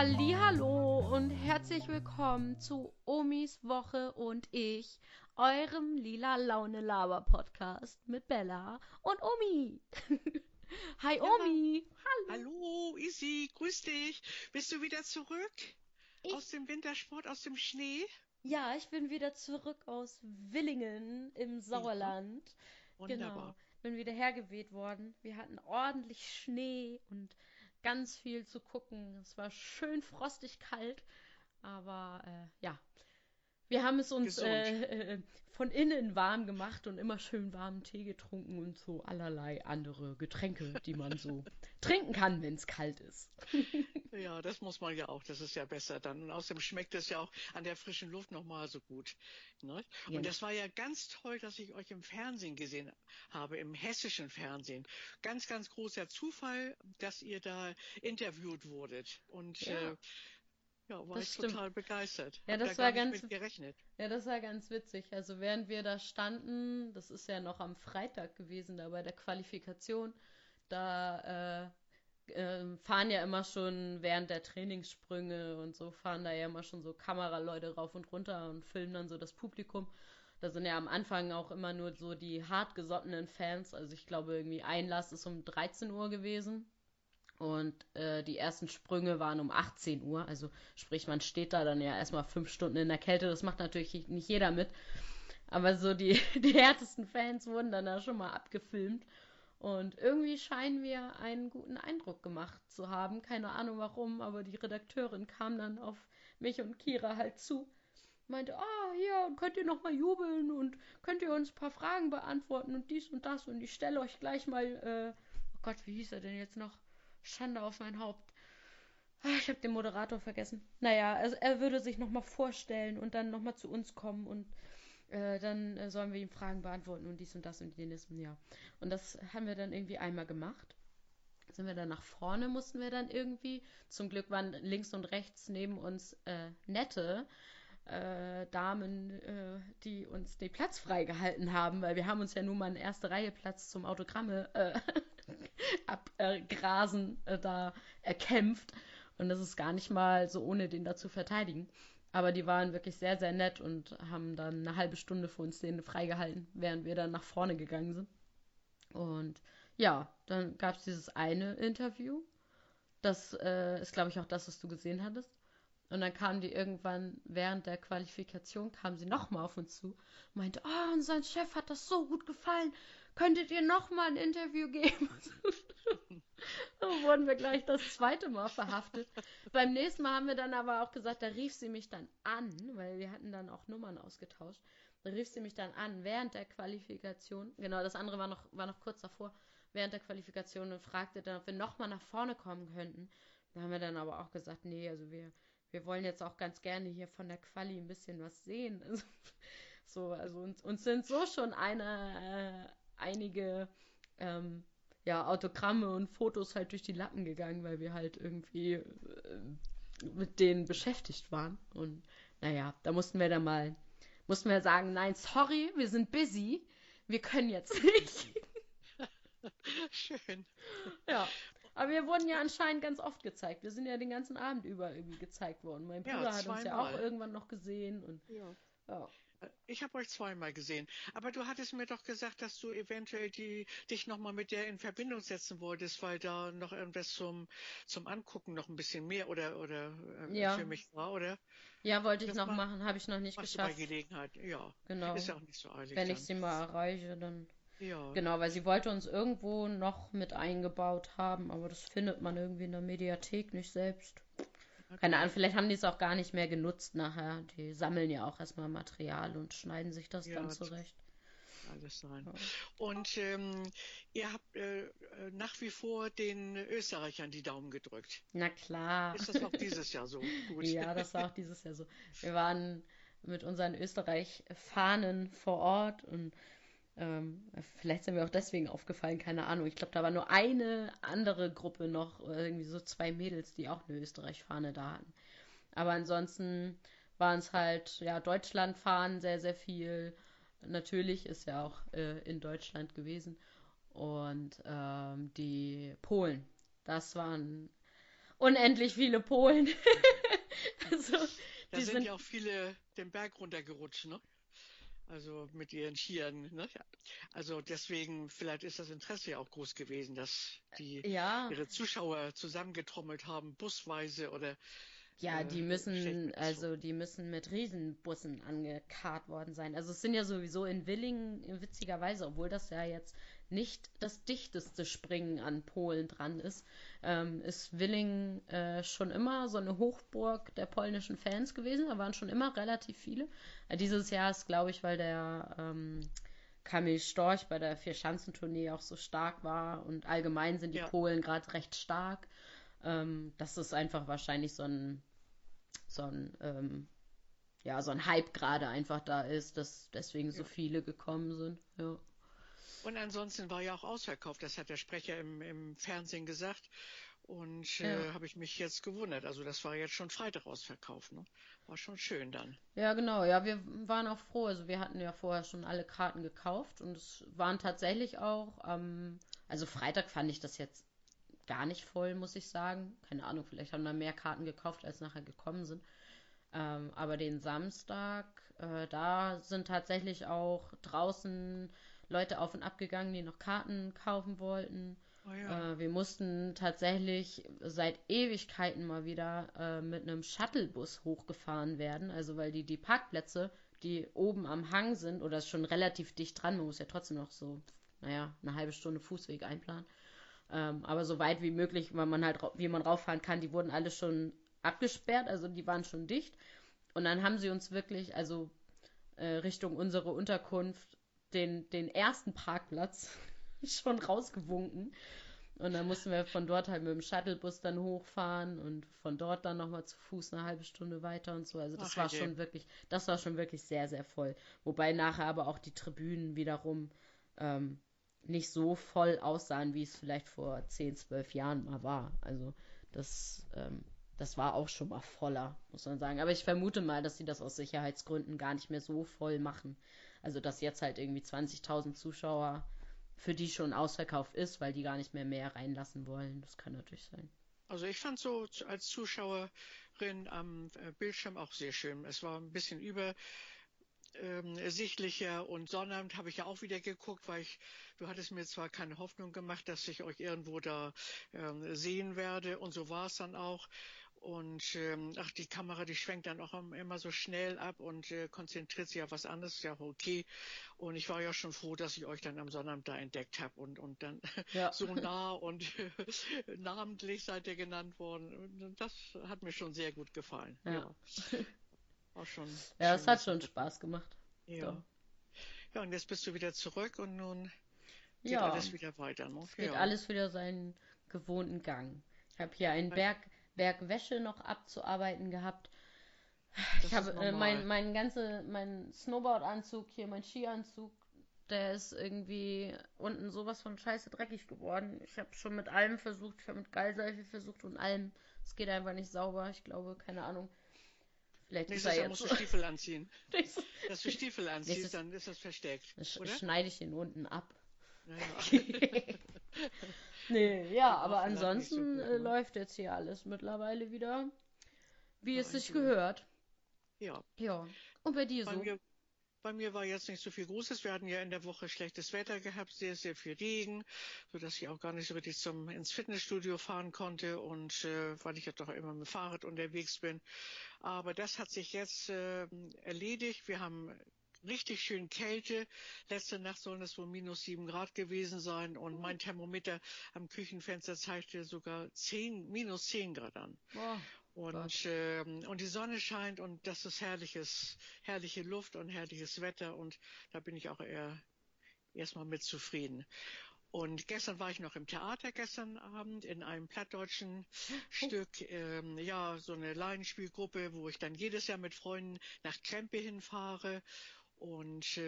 Hallihallo und herzlich willkommen zu Omis Woche und ich, eurem lila Laune-Laber-Podcast mit Bella und Omi. Hi Bella. Omi, hallo. Hallo Isi, grüß dich. Bist du wieder zurück aus dem Wintersport, aus dem Schnee? Ja, ich bin wieder zurück aus Willingen im Sauerland. Wunderbar. Genau, bin wieder hergeweht worden. Wir hatten ordentlich Schnee und ganz viel zu gucken. Es war schön frostig kalt, aber ja, wir haben es uns von innen warm gemacht und immer schön warmen Tee getrunken und so allerlei andere Getränke, die man so trinken kann, wenn es kalt ist. Ja, das muss man ja auch. Das ist ja besser dann. Und außerdem schmeckt es ja auch an der frischen Luft nochmal so gut. Ne? Ja. Und das war ja ganz toll, dass ich euch im Fernsehen gesehen habe, im hessischen Fernsehen. Ganz, ganz großer Zufall, dass ihr da interviewt wurdet. Und ja. Ja, war ich total begeistert. Ja, das war ganz gerechnet. Ja, das war ganz witzig. Also während wir da standen, das ist ja noch am Freitag gewesen, da bei der Qualifikation, da fahren ja immer schon während der Trainingssprünge und so, fahren da ja immer schon so Kameraleute rauf und runter und filmen dann so das Publikum. Da sind ja am Anfang auch immer nur so die hartgesottenen Fans. Also ich glaube, irgendwie Einlass ist um 13 Uhr gewesen. Und die ersten Sprünge waren um 18 Uhr, also sprich, man steht da dann ja erstmal 5 Stunden in der Kälte, das macht natürlich nicht jeder mit, aber so die härtesten Fans wurden dann da schon mal abgefilmt und irgendwie scheinen wir einen guten Eindruck gemacht zu haben, keine Ahnung warum, aber die Redakteurin kam dann auf mich und Kira halt zu, meinte, hier, könnt ihr nochmal jubeln und könnt ihr uns ein paar Fragen beantworten und dies und das und ich stelle euch gleich mal, oh Gott, wie hieß er denn jetzt noch? Schande auf mein Haupt. Ich habe den Moderator vergessen. Naja, also er würde sich nochmal vorstellen und dann nochmal zu uns kommen und dann sollen wir ihm Fragen beantworten und dies und das und jenes. Ja. Und das haben wir dann irgendwie einmal gemacht. Sind wir dann nach vorne, mussten wir dann irgendwie. Zum Glück waren links und rechts neben uns nette Damen, die uns den Platz freigehalten haben, weil wir haben uns ja nun mal einen erste Reihe Platz zum Autogramme abgrasen da erkämpft und das ist gar nicht mal so ohne den da zu verteidigen, aber die waren wirklich sehr, sehr nett und haben dann eine halbe Stunde für uns den freigehalten, während wir dann nach vorne gegangen sind und ja, dann gab es dieses eine Interview, das ist glaube ich auch das, was du gesehen hattest und dann kamen die irgendwann während der Qualifikation, kamen sie nochmal auf uns zu und meinte, unser Chef hat das so gut gefallen, könntet ihr nochmal ein Interview geben? Dann wurden wir gleich das zweite Mal verhaftet. Beim nächsten Mal haben wir dann aber auch gesagt, da rief sie mich dann an, weil wir hatten dann auch Nummern ausgetauscht. Da rief sie mich dann an während der Qualifikation. Genau, das andere war noch kurz davor, während der Qualifikation und fragte dann, ob wir nochmal nach vorne kommen könnten. Da haben wir dann aber auch gesagt, nee, also wir wollen jetzt auch ganz gerne hier von der Quali ein bisschen was sehen. Also uns sind so schon einige Autogramme und Fotos halt durch die Lappen gegangen, weil wir halt irgendwie mit denen beschäftigt waren. Und naja, da mussten wir sagen, nein, sorry, wir sind busy, wir können jetzt nicht. Schön. Ja, aber wir wurden ja anscheinend ganz oft gezeigt. Wir sind ja den ganzen Abend über irgendwie gezeigt worden. Mein Bruder hat uns ja auch irgendwann noch gesehen. Und ja. Ich habe euch zweimal gesehen, aber du hattest mir doch gesagt, dass du eventuell dich nochmal mit der in Verbindung setzen wolltest, weil da noch irgendwas zum Angucken noch ein bisschen mehr oder für mich war, oder? Ja, wollte ich noch machen, habe ich noch nicht geschafft. Bei Gelegenheit, ja. Genau. Ist auch nicht so eilig. Wenn ich sie mal erreiche, dann... Ja. Genau, weil sie wollte uns irgendwo noch mit eingebaut haben, aber das findet man irgendwie in der Mediathek nicht selbst. Keine Ahnung, vielleicht haben die es auch gar nicht mehr genutzt nachher. Die sammeln ja auch erstmal Material und schneiden sich das dann zurecht. Alles sein. Ja. Und ihr habt nach wie vor den Österreichern die Daumen gedrückt. Na klar. Ist das auch dieses Jahr so? Gut. Ja, das war auch dieses Jahr so. Wir waren mit unseren Österreich-Fahnen vor Ort und vielleicht sind wir auch deswegen aufgefallen, keine Ahnung. Ich glaube, da war nur eine andere Gruppe noch, irgendwie so 2 Mädels, die auch eine Österreich-Fahne da hatten. Aber ansonsten waren es halt, ja, Deutschland-Fahnen sehr, sehr viel. Natürlich ist ja auch in Deutschland gewesen. Und die Polen, das waren unendlich viele Polen. Also, da sind ja auch viele den Berg runtergerutscht, ne? Also mit ihren Skiern, ne? Also deswegen, vielleicht ist das Interesse ja auch groß gewesen, dass die ihre Zuschauer zusammengetrommelt haben, busweise oder... Ja, die müssen, also die müssen mit Riesenbussen angekarrt worden sein. Also es sind ja sowieso in Willingen, witzigerweise, obwohl das ja jetzt nicht das dichteste Springen an Polen dran ist, ist Willingen schon immer so eine Hochburg der polnischen Fans gewesen. Da waren schon immer relativ viele. Dieses Jahr ist, glaube ich, weil der Kamil Storch bei der Vierschanzentournee auch so stark war und allgemein sind die Polen gerade recht stark. Das ist einfach wahrscheinlich so ein Hype gerade einfach da ist, dass deswegen so viele gekommen sind. Ja. Und ansonsten war ja auch ausverkauft, das hat der Sprecher im Fernsehen gesagt. Und habe ich mich jetzt gewundert. Also das war jetzt schon Freitag ausverkauft, ne? War schon schön dann. Ja, genau. Ja, wir waren auch froh. Also wir hatten ja vorher schon alle Karten gekauft und es waren tatsächlich auch, also Freitag fand ich das jetzt gar nicht voll, muss ich sagen. Keine Ahnung, vielleicht haben da mehr Karten gekauft, als nachher gekommen sind. Aber den Samstag, da sind tatsächlich auch draußen Leute auf und ab gegangen, die noch Karten kaufen wollten. Oh ja. Wir mussten tatsächlich seit Ewigkeiten mal wieder mit einem Shuttlebus hochgefahren werden. Also weil die Parkplätze, die oben am Hang sind, oder schon relativ dicht dran, man muss ja trotzdem noch so, eine halbe Stunde Fußweg einplanen. Aber so weit wie möglich, weil man halt, wie man rauffahren kann, die wurden alle schon abgesperrt, also die waren schon dicht. Und dann haben sie uns wirklich, also Richtung unsere Unterkunft, den ersten Parkplatz schon rausgewunken. Und dann mussten wir von dort halt mit dem Shuttlebus dann hochfahren und von dort dann nochmal zu Fuß eine halbe Stunde weiter und so. Also das war schon wirklich, sehr, sehr voll. Wobei nachher aber auch die Tribünen wiederum, nicht so voll aussahen, wie es vielleicht vor 10, 12 Jahren mal war. Also das war auch schon mal voller, muss man sagen. Aber ich vermute mal, dass sie das aus Sicherheitsgründen gar nicht mehr so voll machen. Also dass jetzt halt irgendwie 20.000 Zuschauer für die schon ausverkauft ist, weil die gar nicht mehr reinlassen wollen. Das kann natürlich sein. Also ich fand so als Zuschauerin am Bildschirm auch sehr schön. Es war ein bisschen über... sichtlicher und Sonnabend habe ich ja auch wieder geguckt, weil du hattest mir zwar keine Hoffnung gemacht, dass ich euch irgendwo da sehen werde und so war es dann auch und die Kamera, die schwenkt dann auch immer so schnell ab und konzentriert sich auf was anderes, ja okay und ich war ja schon froh, dass ich euch dann am Sonnabend da entdeckt habe und dann so nah und namentlich seid ihr genannt worden, das hat mir schon sehr gut gefallen. Ja. Schon ja, es hat schon Spaß gemacht. Ja. Ja, und jetzt bist du wieder zurück und nun geht alles wieder weiter. Ne? Es geht alles wieder seinen gewohnten Gang. Ich habe hier einen Berg Wäsche noch abzuarbeiten gehabt. Ich habe mein Snowboardanzug hier, mein Skianzug, der ist irgendwie unten sowas von scheiße dreckig geworden. Ich habe schon mit allem versucht, ich habe mit Gallseife versucht und allem. Es geht einfach nicht sauber, ich glaube, keine Ahnung. Nächstes Jahr musst du Stiefel anziehen. Dass du Stiefel anziehst, dann ist das versteckt. Oder? Schneide ich den unten ab. Naja. Aber ansonsten läuft jetzt hier alles mittlerweile wieder, wie es sich gehört. Ja. Ja. Und bei dir so? Bei mir war jetzt nicht so viel Großes. Wir hatten ja in der Woche schlechtes Wetter gehabt, sehr, sehr viel Regen, sodass ich auch gar nicht so richtig ins Fitnessstudio fahren konnte und weil ich ja doch immer mit dem Fahrrad unterwegs bin. Aber das hat sich jetzt erledigt. Wir haben richtig schön Kälte. Letzte Nacht sollen es wohl -7 Grad gewesen sein und mein Thermometer am Küchenfenster zeigte sogar -10 Grad an. Boah. Und die Sonne scheint und das ist herrliche Luft und herrliches Wetter und da bin ich auch erstmal mit zufrieden. Und gestern war ich noch im Theater, gestern Abend, in einem plattdeutschen Stück, so eine Laienspielgruppe, wo ich dann jedes Jahr mit Freunden nach Krempe hinfahre. Und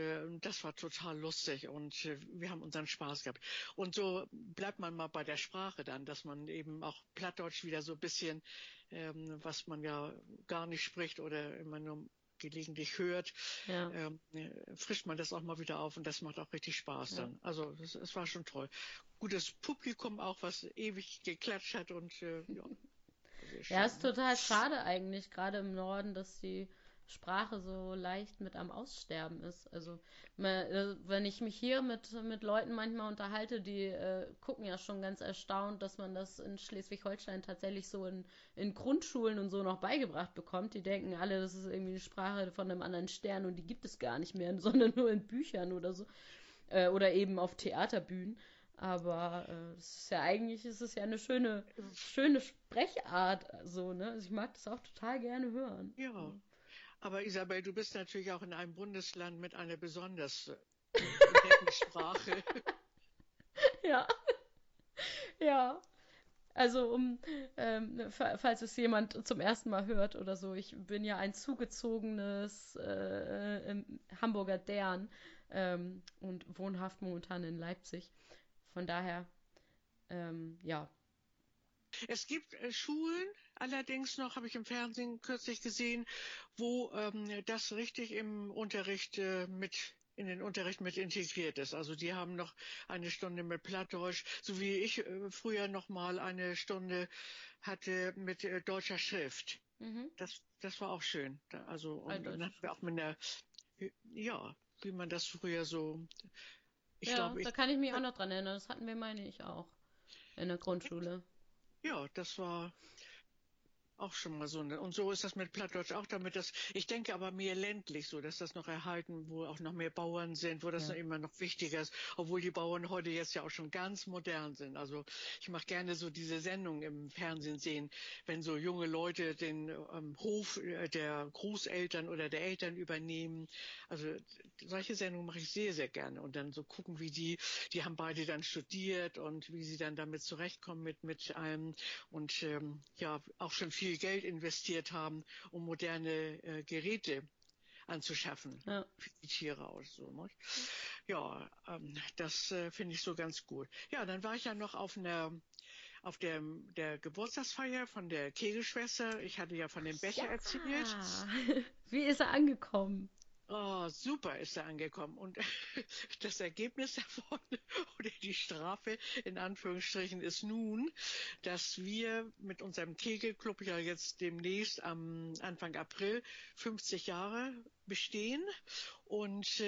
das war total lustig und wir haben unseren Spaß gehabt. Und so bleibt man mal bei der Sprache dann, dass man eben auch Plattdeutsch wieder so ein bisschen, was man ja gar nicht spricht oder immer nur gelegentlich hört, frischt man das auch mal wieder auf und das macht auch richtig Spaß dann. Also es war schon toll. Gutes Publikum auch, was ewig geklatscht hat und Ja, ist total schade eigentlich, gerade im Norden, dass die Sprache so leicht mit am Aussterben ist. Also wenn ich mich hier mit Leuten manchmal unterhalte, die gucken ja schon ganz erstaunt, dass man das in Schleswig-Holstein tatsächlich so in Grundschulen und so noch beigebracht bekommt. Die denken alle, das ist irgendwie eine Sprache von einem anderen Stern und die gibt es gar nicht mehr, sondern nur in Büchern oder so. Oder eben auf Theaterbühnen. Aber es ist ja eine schöne Sprechart, so, ne? Also ich mag das auch total gerne hören. Ja. Aber Isabel, du bist natürlich auch in einem Bundesland mit einer besonders netten Sprache. Ja. Ja. Also falls es jemand zum ersten Mal hört oder so, ich bin ja ein zugezogenes Hamburger Dern und wohnhaft momentan in Leipzig. Von daher, ja. Es gibt Schulen, allerdings noch, habe ich im Fernsehen kürzlich gesehen, wo das richtig im Unterricht mit integriert ist. Also die haben noch eine Stunde mit Plattdeutsch, so wie ich früher noch mal eine Stunde hatte mit deutscher Schrift. Mhm. Das war auch schön. Also und dann hatten wir auch mit einer, ja, wie man das früher so. Ich glaube, da kann ich mich auch noch dran erinnern. Das hatten wir, meine ich, auch in der Grundschule. Ja, das war auch schon mal so. Und so ist das mit Plattdeutsch auch, damit das, ich denke aber mehr ländlich so, dass das noch erhalten, wo auch noch mehr Bauern sind, wo das noch immer noch wichtiger ist, obwohl die Bauern heute jetzt ja auch schon ganz modern sind. Also ich mache gerne so diese Sendung im Fernsehen sehen, wenn so junge Leute den Hof der Großeltern oder der Eltern übernehmen. Also solche Sendungen mache ich sehr, sehr gerne. Und dann so gucken, wie die haben beide dann studiert und wie sie dann damit zurechtkommen mit allem und ja, auch schon viel Geld investiert haben, um moderne Geräte anzuschaffen. Ja. Für die Tiere aus. So, ne? Ja, das finde ich so ganz gut. Ja, dann war ich ja noch auf der Geburtstagsfeier von der Kegelschwester. Ich hatte ja von dem Becher erzählt. Wie ist er angekommen? Oh, super ist er angekommen. Und das Ergebnis davon oder die Strafe in Anführungsstrichen ist nun, dass wir mit unserem Kegelclub ja jetzt demnächst am Anfang April 50 Jahre bestehen. Und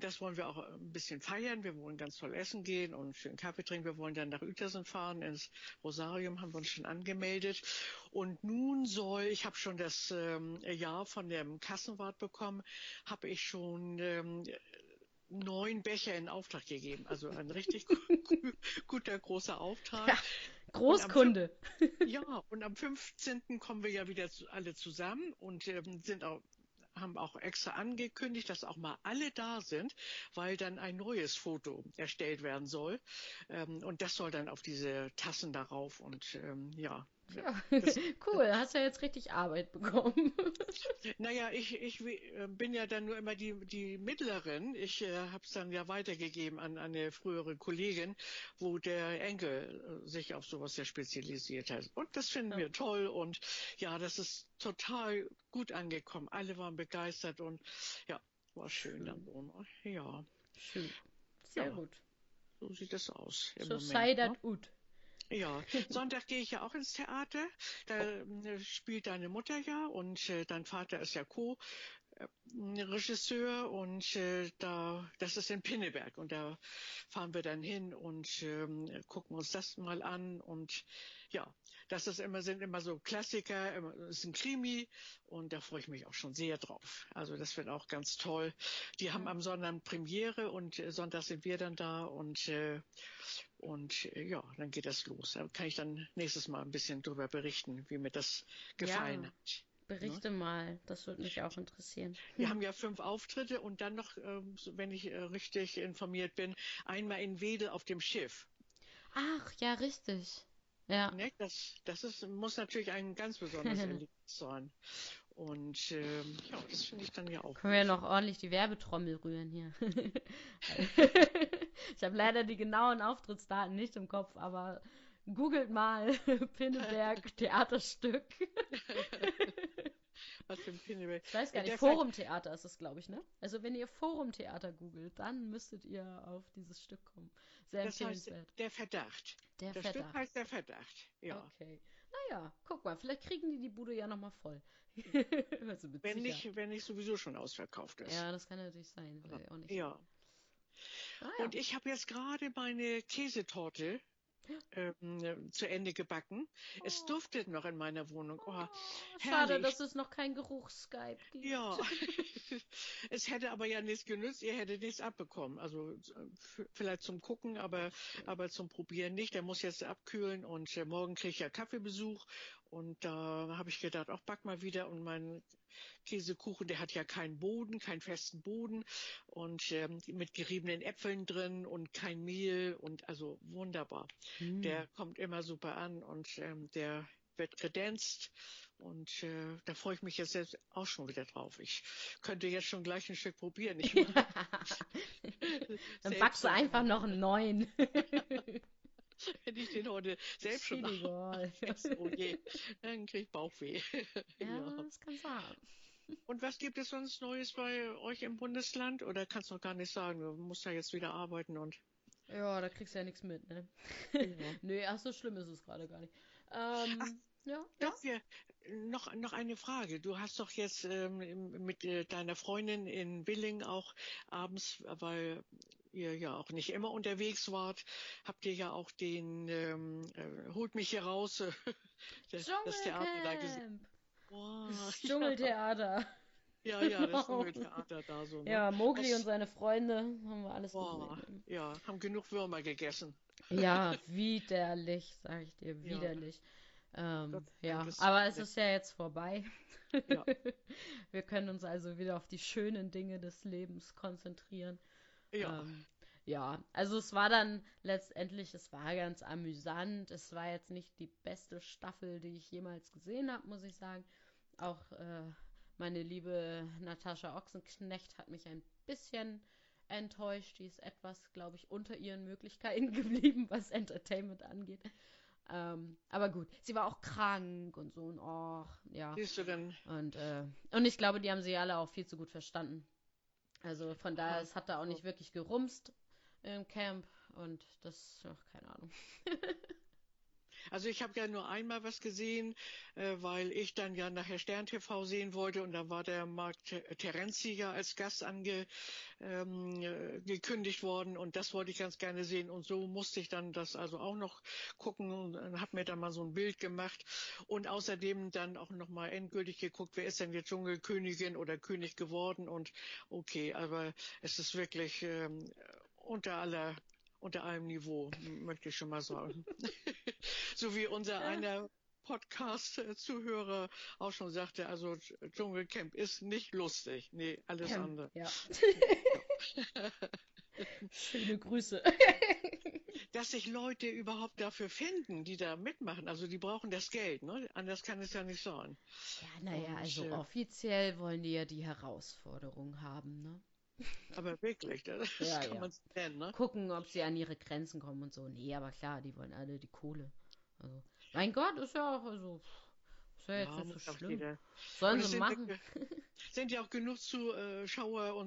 das wollen wir auch ein bisschen feiern. Wir wollen ganz toll essen gehen und schön Kaffee trinken. Wir wollen dann nach Uetersen fahren, ins Rosarium, haben wir uns schon angemeldet. Und nun ich habe schon das Jahr von dem Kassenwart bekommen, habe ich schon 9 Becher in Auftrag gegeben. Also ein richtig guter, großer Auftrag. Ja. Großkunde. Und am 15. kommen wir ja wieder alle zusammen und haben auch extra angekündigt, dass auch mal alle da sind, weil dann ein neues Foto erstellt werden soll. Und das soll dann auf diese Tassen darauf und cool, hast ja jetzt richtig Arbeit bekommen. Naja, ich bin ja dann nur immer die Mittlerin. Ich habe es dann ja weitergegeben an eine frühere Kollegin, wo der Enkel sich auf sowas ja spezialisiert hat. Und das finden wir toll und ja, das ist total gut angekommen. Alle waren begeistert und ja, war schön dann so. Ja. Schön. Sehr gut. So sieht das aus. So sei das gut. Ja, Sonntag gehe ich ja auch ins Theater, da spielt deine Mutter ja und dein Vater ist ja Co-Regisseur und das ist in Pinneberg und da fahren wir dann hin und gucken uns das mal an und ja, das ist sind immer so Klassiker, ist ein Krimi und da freue ich mich auch schon sehr drauf. Also das wird auch ganz toll. Die haben am Sonntag Premiere und Sonntag sind wir dann da und ja, dann geht das los. Da kann ich dann nächstes Mal ein bisschen drüber berichten, wie mir das gefallen hat. Berichte mal, das würde mich auch interessieren. Wir haben ja 5 Auftritte und dann noch, wenn ich richtig informiert bin, einmal in Wedel auf dem Schiff. Ach, ja, richtig. Ja. Ne, das muss natürlich ein ganz besonderes Erlebnis sein. Und ja, das finde ich dann ja auch. Können wir noch ordentlich die Werbetrommel rühren hier. Ich habe leider die genauen Auftrittsdaten nicht im Kopf, aber googelt mal Pinneberg Theaterstück. Was für ein Pinneberg? Ich weiß gar nicht, Forumtheater ist es, glaube ich, ne? Also wenn ihr Forumtheater googelt, dann müsstet ihr auf dieses Stück kommen. Sehr empfehlenswert. Der Verdacht. Das Stück heißt Der Verdacht, ja. Okay. Naja, guck mal, vielleicht kriegen die Bude ja nochmal voll. Also wenn nicht sowieso schon ausverkauft ist. Ja, das kann natürlich sein. Ja. Auch nicht. Ja. Ah, ja. Und ich habe jetzt gerade meine Käsetorte zu Ende gebacken. Oh. Es duftet noch in meiner Wohnung. Oh, schade, dass es noch kein Geruchsskype gibt. Ja, es hätte aber ja nichts genützt. Ihr hättet nichts abbekommen. Also vielleicht zum Gucken, aber zum Probieren nicht. Der muss jetzt abkühlen und morgen kriege ich ja Kaffeebesuch. Und da habe ich gedacht, auch back mal wieder. Und mein Käsekuchen, der hat ja keinen Boden, keinen festen Boden. Und mit geriebenen Äpfeln drin und kein Mehl. Und also wunderbar. Hm. Der kommt immer super an und der wird kredenzt. Und da freue ich mich jetzt selbst auch schon wieder drauf. Ich könnte jetzt schon gleich ein Stück probieren. Ich Dann backst du einfach noch einen neuen. Wenn ich den heute selbst schon mache, oh je, dann kriege ich Bauchweh. Ja, das kann sein. Und was gibt es sonst Neues bei euch im Bundesland? Oder kannst du noch gar nicht sagen, du musst ja jetzt wieder arbeiten und... Ja, da kriegst du ja nichts mit, ne? Ja. Nee, ach, so schlimm ist es gerade gar nicht. Ja. Doch, ja. Noch eine Frage. Du hast doch jetzt mit deiner Freundin in Willingen auch abends, weil ihr ja auch nicht immer unterwegs wart, habt ihr ja auch den holt mich hier raus, das Theater da gesehen. Wow, das Dschungeltheater. Ja, das Dschungeltheater da so. Ne? Ja, Mowgli und seine Freunde haben wir alles gesehen. Ja, haben genug Würmer gegessen. Ja, widerlich, sag ich dir, widerlich. Ja. Ja, aber es ist ja jetzt vorbei. Ja. Wir können uns also wieder auf die schönen Dinge des Lebens konzentrieren. Ja. Ja, also es war dann letztendlich, es war ganz amüsant. Es war jetzt nicht die beste Staffel, die ich jemals gesehen habe, muss ich sagen. Auch meine liebe Natascha Ochsenknecht hat mich ein bisschen enttäuscht. Die ist etwas, glaube ich, unter ihren Möglichkeiten geblieben, was Entertainment angeht. Aber gut, sie war auch krank und so und ja. Siehst du denn? Und ich glaube, die haben sie alle auch viel zu gut verstanden. Also von daher, es hat da auch nicht wirklich gerumst im Camp und das, keine Ahnung. Also ich habe ja nur einmal was gesehen, weil ich dann ja nachher Stern TV sehen wollte und da war der Marc Terenzi ja als Gast angekündigt worden und das wollte ich ganz gerne sehen und so musste ich dann das also auch noch gucken und habe mir dann mal so ein Bild gemacht und außerdem dann auch nochmal endgültig geguckt, wer ist denn jetzt Dschungelkönigin oder König geworden und okay, aber es ist wirklich unter allem Niveau, möchte ich schon mal sagen. So wie unser einer Podcast-Zuhörer auch schon sagte, also Dschungelcamp ist nicht lustig. Nee, alles andere. Ja. Schöne Grüße. Dass sich Leute überhaupt dafür finden, die da mitmachen. Also die brauchen das Geld, ne? Anders kann es ja nicht sein. Ja, naja, also offiziell wollen die ja die Herausforderung haben, ne? Aber wirklich, das kann man nennen, ne? Gucken, ob sie an ihre Grenzen kommen und so. Nee, aber klar, die wollen alle die Kohle. Also, mein Gott, ist ja auch, also, ist ja jetzt nicht so schlimm. Sollen sie machen. Sind ja auch genug Zuschauer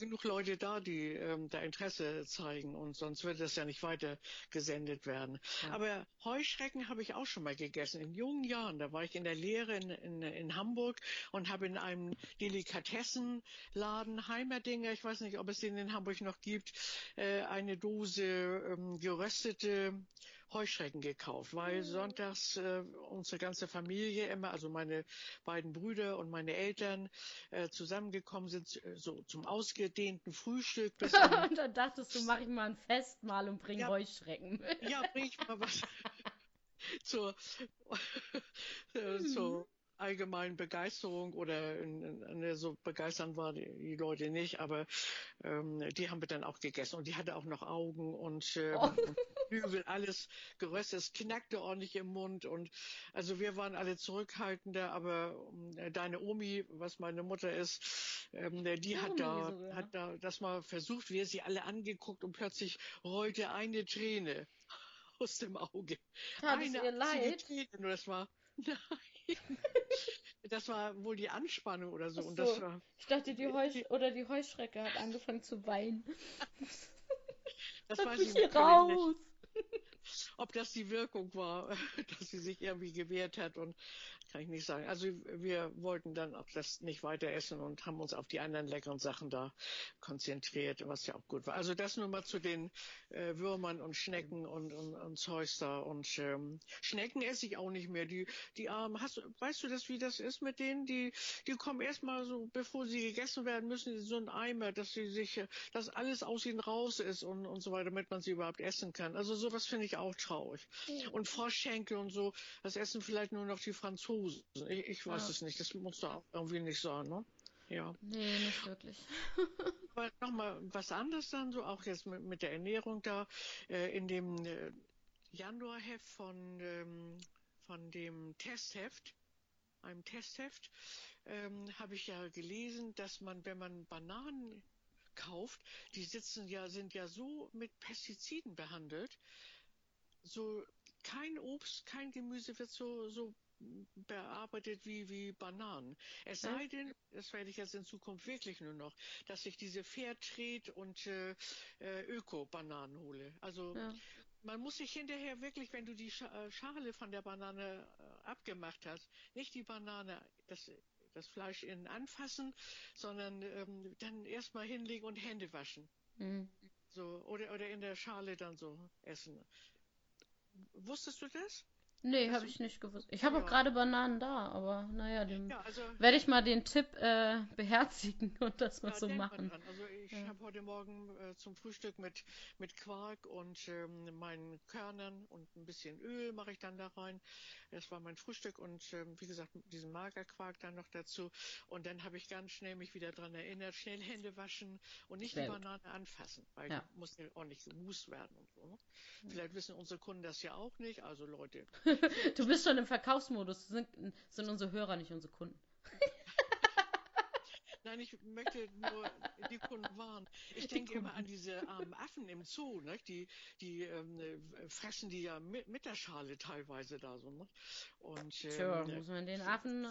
genug Leute da, die da Interesse zeigen und sonst würde das ja nicht weiter gesendet werden. Ja. Aber Heuschrecken habe ich auch schon mal gegessen, in jungen Jahren. Da war ich in der Lehre in Hamburg und habe in einem Delikatessenladen Heimerdinger, ich weiß nicht, ob es den in Hamburg noch gibt, eine Dose geröstete Heuschrecken gekauft, weil sonntags unsere ganze Familie immer, also meine beiden Brüder und meine Eltern zusammengekommen sind, so zum ausgedehnten Frühstück. Und dann dachtest du, mache ich mal ein Festmahl und bringe Heuschrecken. Ja, bring ich mal was zur allgemeinen Begeisterung oder so begeistern waren die Leute nicht, aber die haben wir dann auch gegessen und die hatte auch noch Augen und Flügel, alles geröstet, es knackte ordentlich im Mund und also wir waren alle zurückhaltender, aber deine Omi, was meine Mutter ist, die hat da das mal versucht, wir sie alle angeguckt und plötzlich rollte eine Träne. aus dem Auge. Tat es ihr leid? Das war, nein. Das war wohl die Anspannung oder so. Ach so. Und das war, ich dachte, die Heuschrecke hat angefangen zu weinen. Das weiß ich nicht. Raus. Ob das die Wirkung war, dass sie sich irgendwie gewehrt hat, und kann ich nicht sagen. Also wir wollten dann auch das nicht weiter essen und haben uns auf die anderen leckeren Sachen da konzentriert, was ja auch gut war. Also das nur mal zu den Würmern und Schnecken und Zeugs da. Und Schnecken esse ich auch nicht mehr. Die Armen, weißt du das, wie das ist mit denen? Die kommen erst mal so, bevor sie gegessen werden müssen, in so einen Eimer, dass alles aus ihnen raus ist und so weiter, damit man sie überhaupt essen kann. Also sowas finde ich auch traurig. Und Froschschenkel und so, das essen vielleicht nur noch die Franzosen. Ich weiß es nicht, das muss da auch irgendwie nicht sein, ne? Ja. Nee, nicht wirklich. Aber nochmal was anderes dann, so auch jetzt mit der Ernährung da, in dem Januarheft von dem Testheft, einem Testheft, habe ich ja gelesen, dass man, wenn man Bananen kauft, die sind ja so mit Pestiziden behandelt, so kein Obst, kein Gemüse wird so bearbeitet wie Bananen. Es sei denn, das werde ich jetzt in Zukunft wirklich nur noch, dass ich diese Fairtrade und Öko-Bananen hole. Also man muss sich hinterher wirklich, wenn du die Schale von der Banane abgemacht hast, nicht die Banane, das Fleisch innen anfassen, sondern dann erstmal hinlegen und Hände waschen. Mhm. So, oder in der Schale dann so essen. Wusstest du das? Nee, habe ich nicht gewusst. Ich habe auch gerade Bananen da, aber naja, werde ich mal den Tipp beherzigen und das mal so machen. Also ich habe heute Morgen zum Frühstück mit Quark und meinen Körnern und ein bisschen Öl mache ich dann da rein. Das war mein Frühstück und wie gesagt, diesen Magerquark dann noch dazu. Und dann habe ich ganz schnell mich wieder daran erinnert, schnell Hände waschen und nicht die Banane anfassen, weil die muss ja ordentlich gemust werden und so. Vielleicht wissen unsere Kunden das ja auch nicht, also Leute... Du bist schon im Verkaufsmodus, sind unsere Hörer nicht unsere Kunden. Nein, ich möchte nur die Kunden warnen. Ich denke immer an diese armen Affen im Zoo, ne? Die fressen die ja mit der Schale teilweise da so. Ne? Und tja, muss man den Affen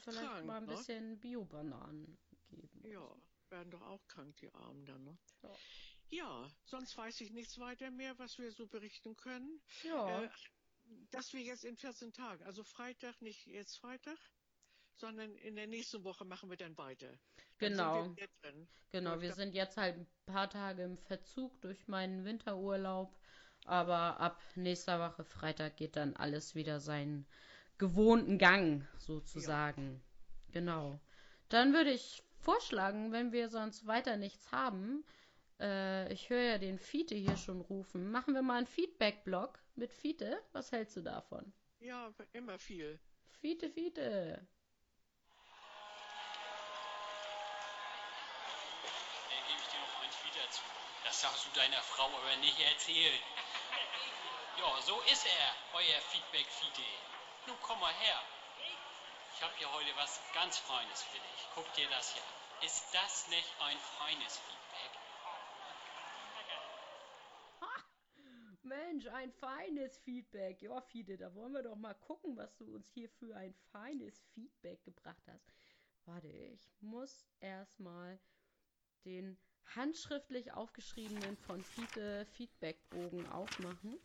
vielleicht krank, mal ein bisschen Bio-Bananen geben. Ja, werden doch auch krank, die Armen dann. Ne? Ja, sonst weiß ich nichts weiter mehr, was wir so berichten können. Ja. Dass wir jetzt in 14 Tagen, also Freitag, nicht jetzt Freitag, sondern in der nächsten Woche machen wir dann weiter. Genau. Sind wir drin. Genau, wir sind jetzt halt ein paar Tage im Verzug durch meinen Winterurlaub, aber ab nächster Woche Freitag geht dann alles wieder seinen gewohnten Gang sozusagen. Ja. Genau. Dann würde ich vorschlagen, wenn wir sonst weiter nichts haben, ich höre ja den Fiete hier schon rufen. Machen wir mal einen Feedback-Blog mit Fiete. Was hältst du davon? Ja, immer viel. Fiete, Fiete. Dann gebe ich dir noch einen Fiete zu. Das darfst du deiner Frau aber nicht erzählen. Ja, so ist er, euer Feedback-Fiete. Nun komm mal her. Ich habe hier heute was ganz Feines für dich. Guck dir das hier an. Ist das nicht ein feines Feedback? Mensch, ein feines Feedback. Ja, Fiete, da wollen wir doch mal gucken, was du uns hier für ein feines Feedback gebracht hast. Warte, ich muss erstmal den handschriftlich aufgeschriebenen von Fiete Feedbackbogen aufmachen.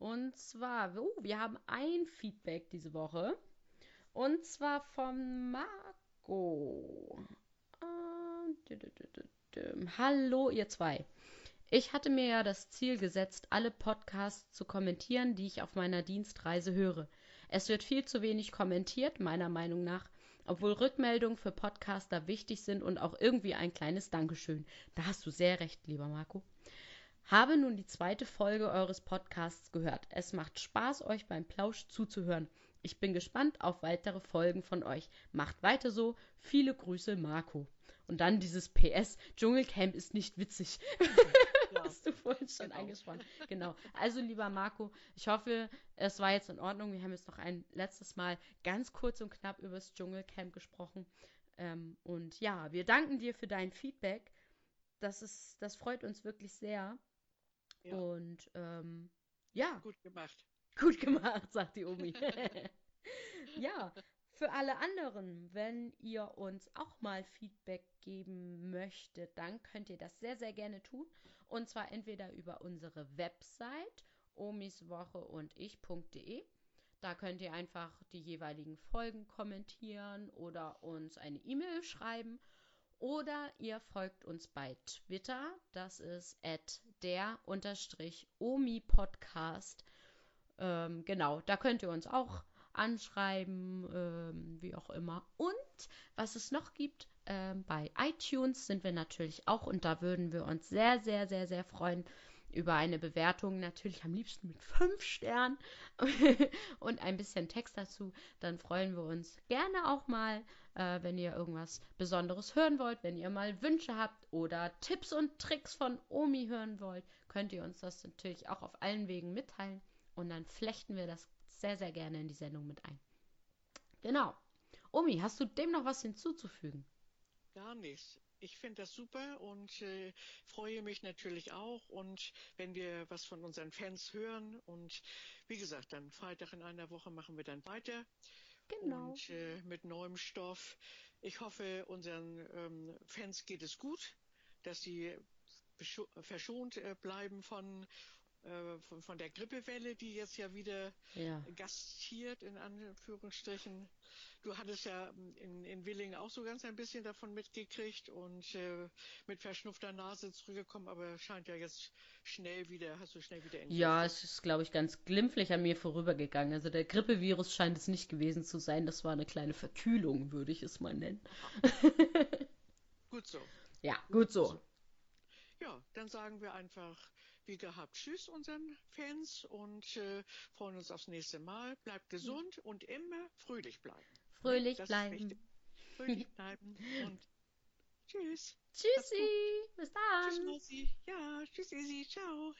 Und zwar, wir haben ein Feedback diese Woche. Und zwar von Marco. Hallo, ihr zwei. Ich hatte mir ja das Ziel gesetzt, alle Podcasts zu kommentieren, die ich auf meiner Dienstreise höre. Es wird viel zu wenig kommentiert, meiner Meinung nach, obwohl Rückmeldungen für Podcaster wichtig sind und auch irgendwie ein kleines Dankeschön. Da hast du sehr recht, lieber Marco. Habe nun die zweite Folge eures Podcasts gehört. Es macht Spaß, euch beim Plausch zuzuhören. Ich bin gespannt auf weitere Folgen von euch. Macht weiter so. Viele Grüße, Marco. Und dann dieses PS, Dschungelcamp ist nicht witzig. Hast du vorhin schon angesprochen. Genau. Also, lieber Marco, ich hoffe, es war jetzt in Ordnung. Wir haben jetzt noch ein letztes Mal ganz kurz und knapp über das Dschungelcamp gesprochen. Und ja, wir danken dir für dein Feedback. Das freut uns wirklich sehr. Ja. Und ja. Gut gemacht. Gut gemacht, sagt die Omi. Ja, für alle anderen, wenn ihr uns auch mal Feedback geben möchtet, dann könnt ihr das sehr, sehr gerne tun. Und zwar entweder über unsere Website omiswocheundich.de. Da könnt ihr einfach die jeweiligen Folgen kommentieren oder uns eine E-Mail schreiben. Oder ihr folgt uns bei Twitter. Das ist @der_omipodcast. Genau, da könnt ihr uns auch anschreiben, wie auch immer. Und was es noch gibt, bei iTunes sind wir natürlich auch und da würden wir uns sehr, sehr, sehr, sehr freuen über eine Bewertung. Natürlich am liebsten mit 5 Sternen und ein bisschen Text dazu. Dann freuen wir uns gerne auch mal, wenn ihr irgendwas Besonderes hören wollt, wenn ihr mal Wünsche habt oder Tipps und Tricks von Omi hören wollt, könnt ihr uns das natürlich auch auf allen Wegen mitteilen. Und dann flechten wir das sehr, sehr gerne in die Sendung mit ein. Genau. Omi, hast du dem noch was hinzuzufügen? Gar nicht. Ich finde das super und freue mich natürlich auch. Und wenn wir was von unseren Fans hören und wie gesagt, dann Freitag in einer Woche machen wir dann weiter. Genau. Und mit neuem Stoff. Ich hoffe, unseren Fans geht es gut, dass sie verschont bleiben von der Grippewelle, die jetzt ja wieder gastiert, in Anführungsstrichen. Du hattest ja in Willingen auch so ganz ein bisschen davon mitgekriegt und mit verschnupfter Nase zurückgekommen, aber scheint ja jetzt hast du schnell wieder entgegen. Ja, es ist, glaube ich, ganz glimpflich an mir vorübergegangen. Also der Grippevirus scheint es nicht gewesen zu sein. Das war eine kleine Verkühlung, würde ich es mal nennen. Gut so. Ja, gut so. Ja, dann sagen wir einfach, wie gehabt, tschüss unseren Fans und freuen uns aufs nächste Mal. Bleibt gesund und immer fröhlich bleiben. Fröhlich bleiben und tschüss. Tschüssi, bis dann. Tschüss, Mausi. Ja, tschüss, Isi, ciao.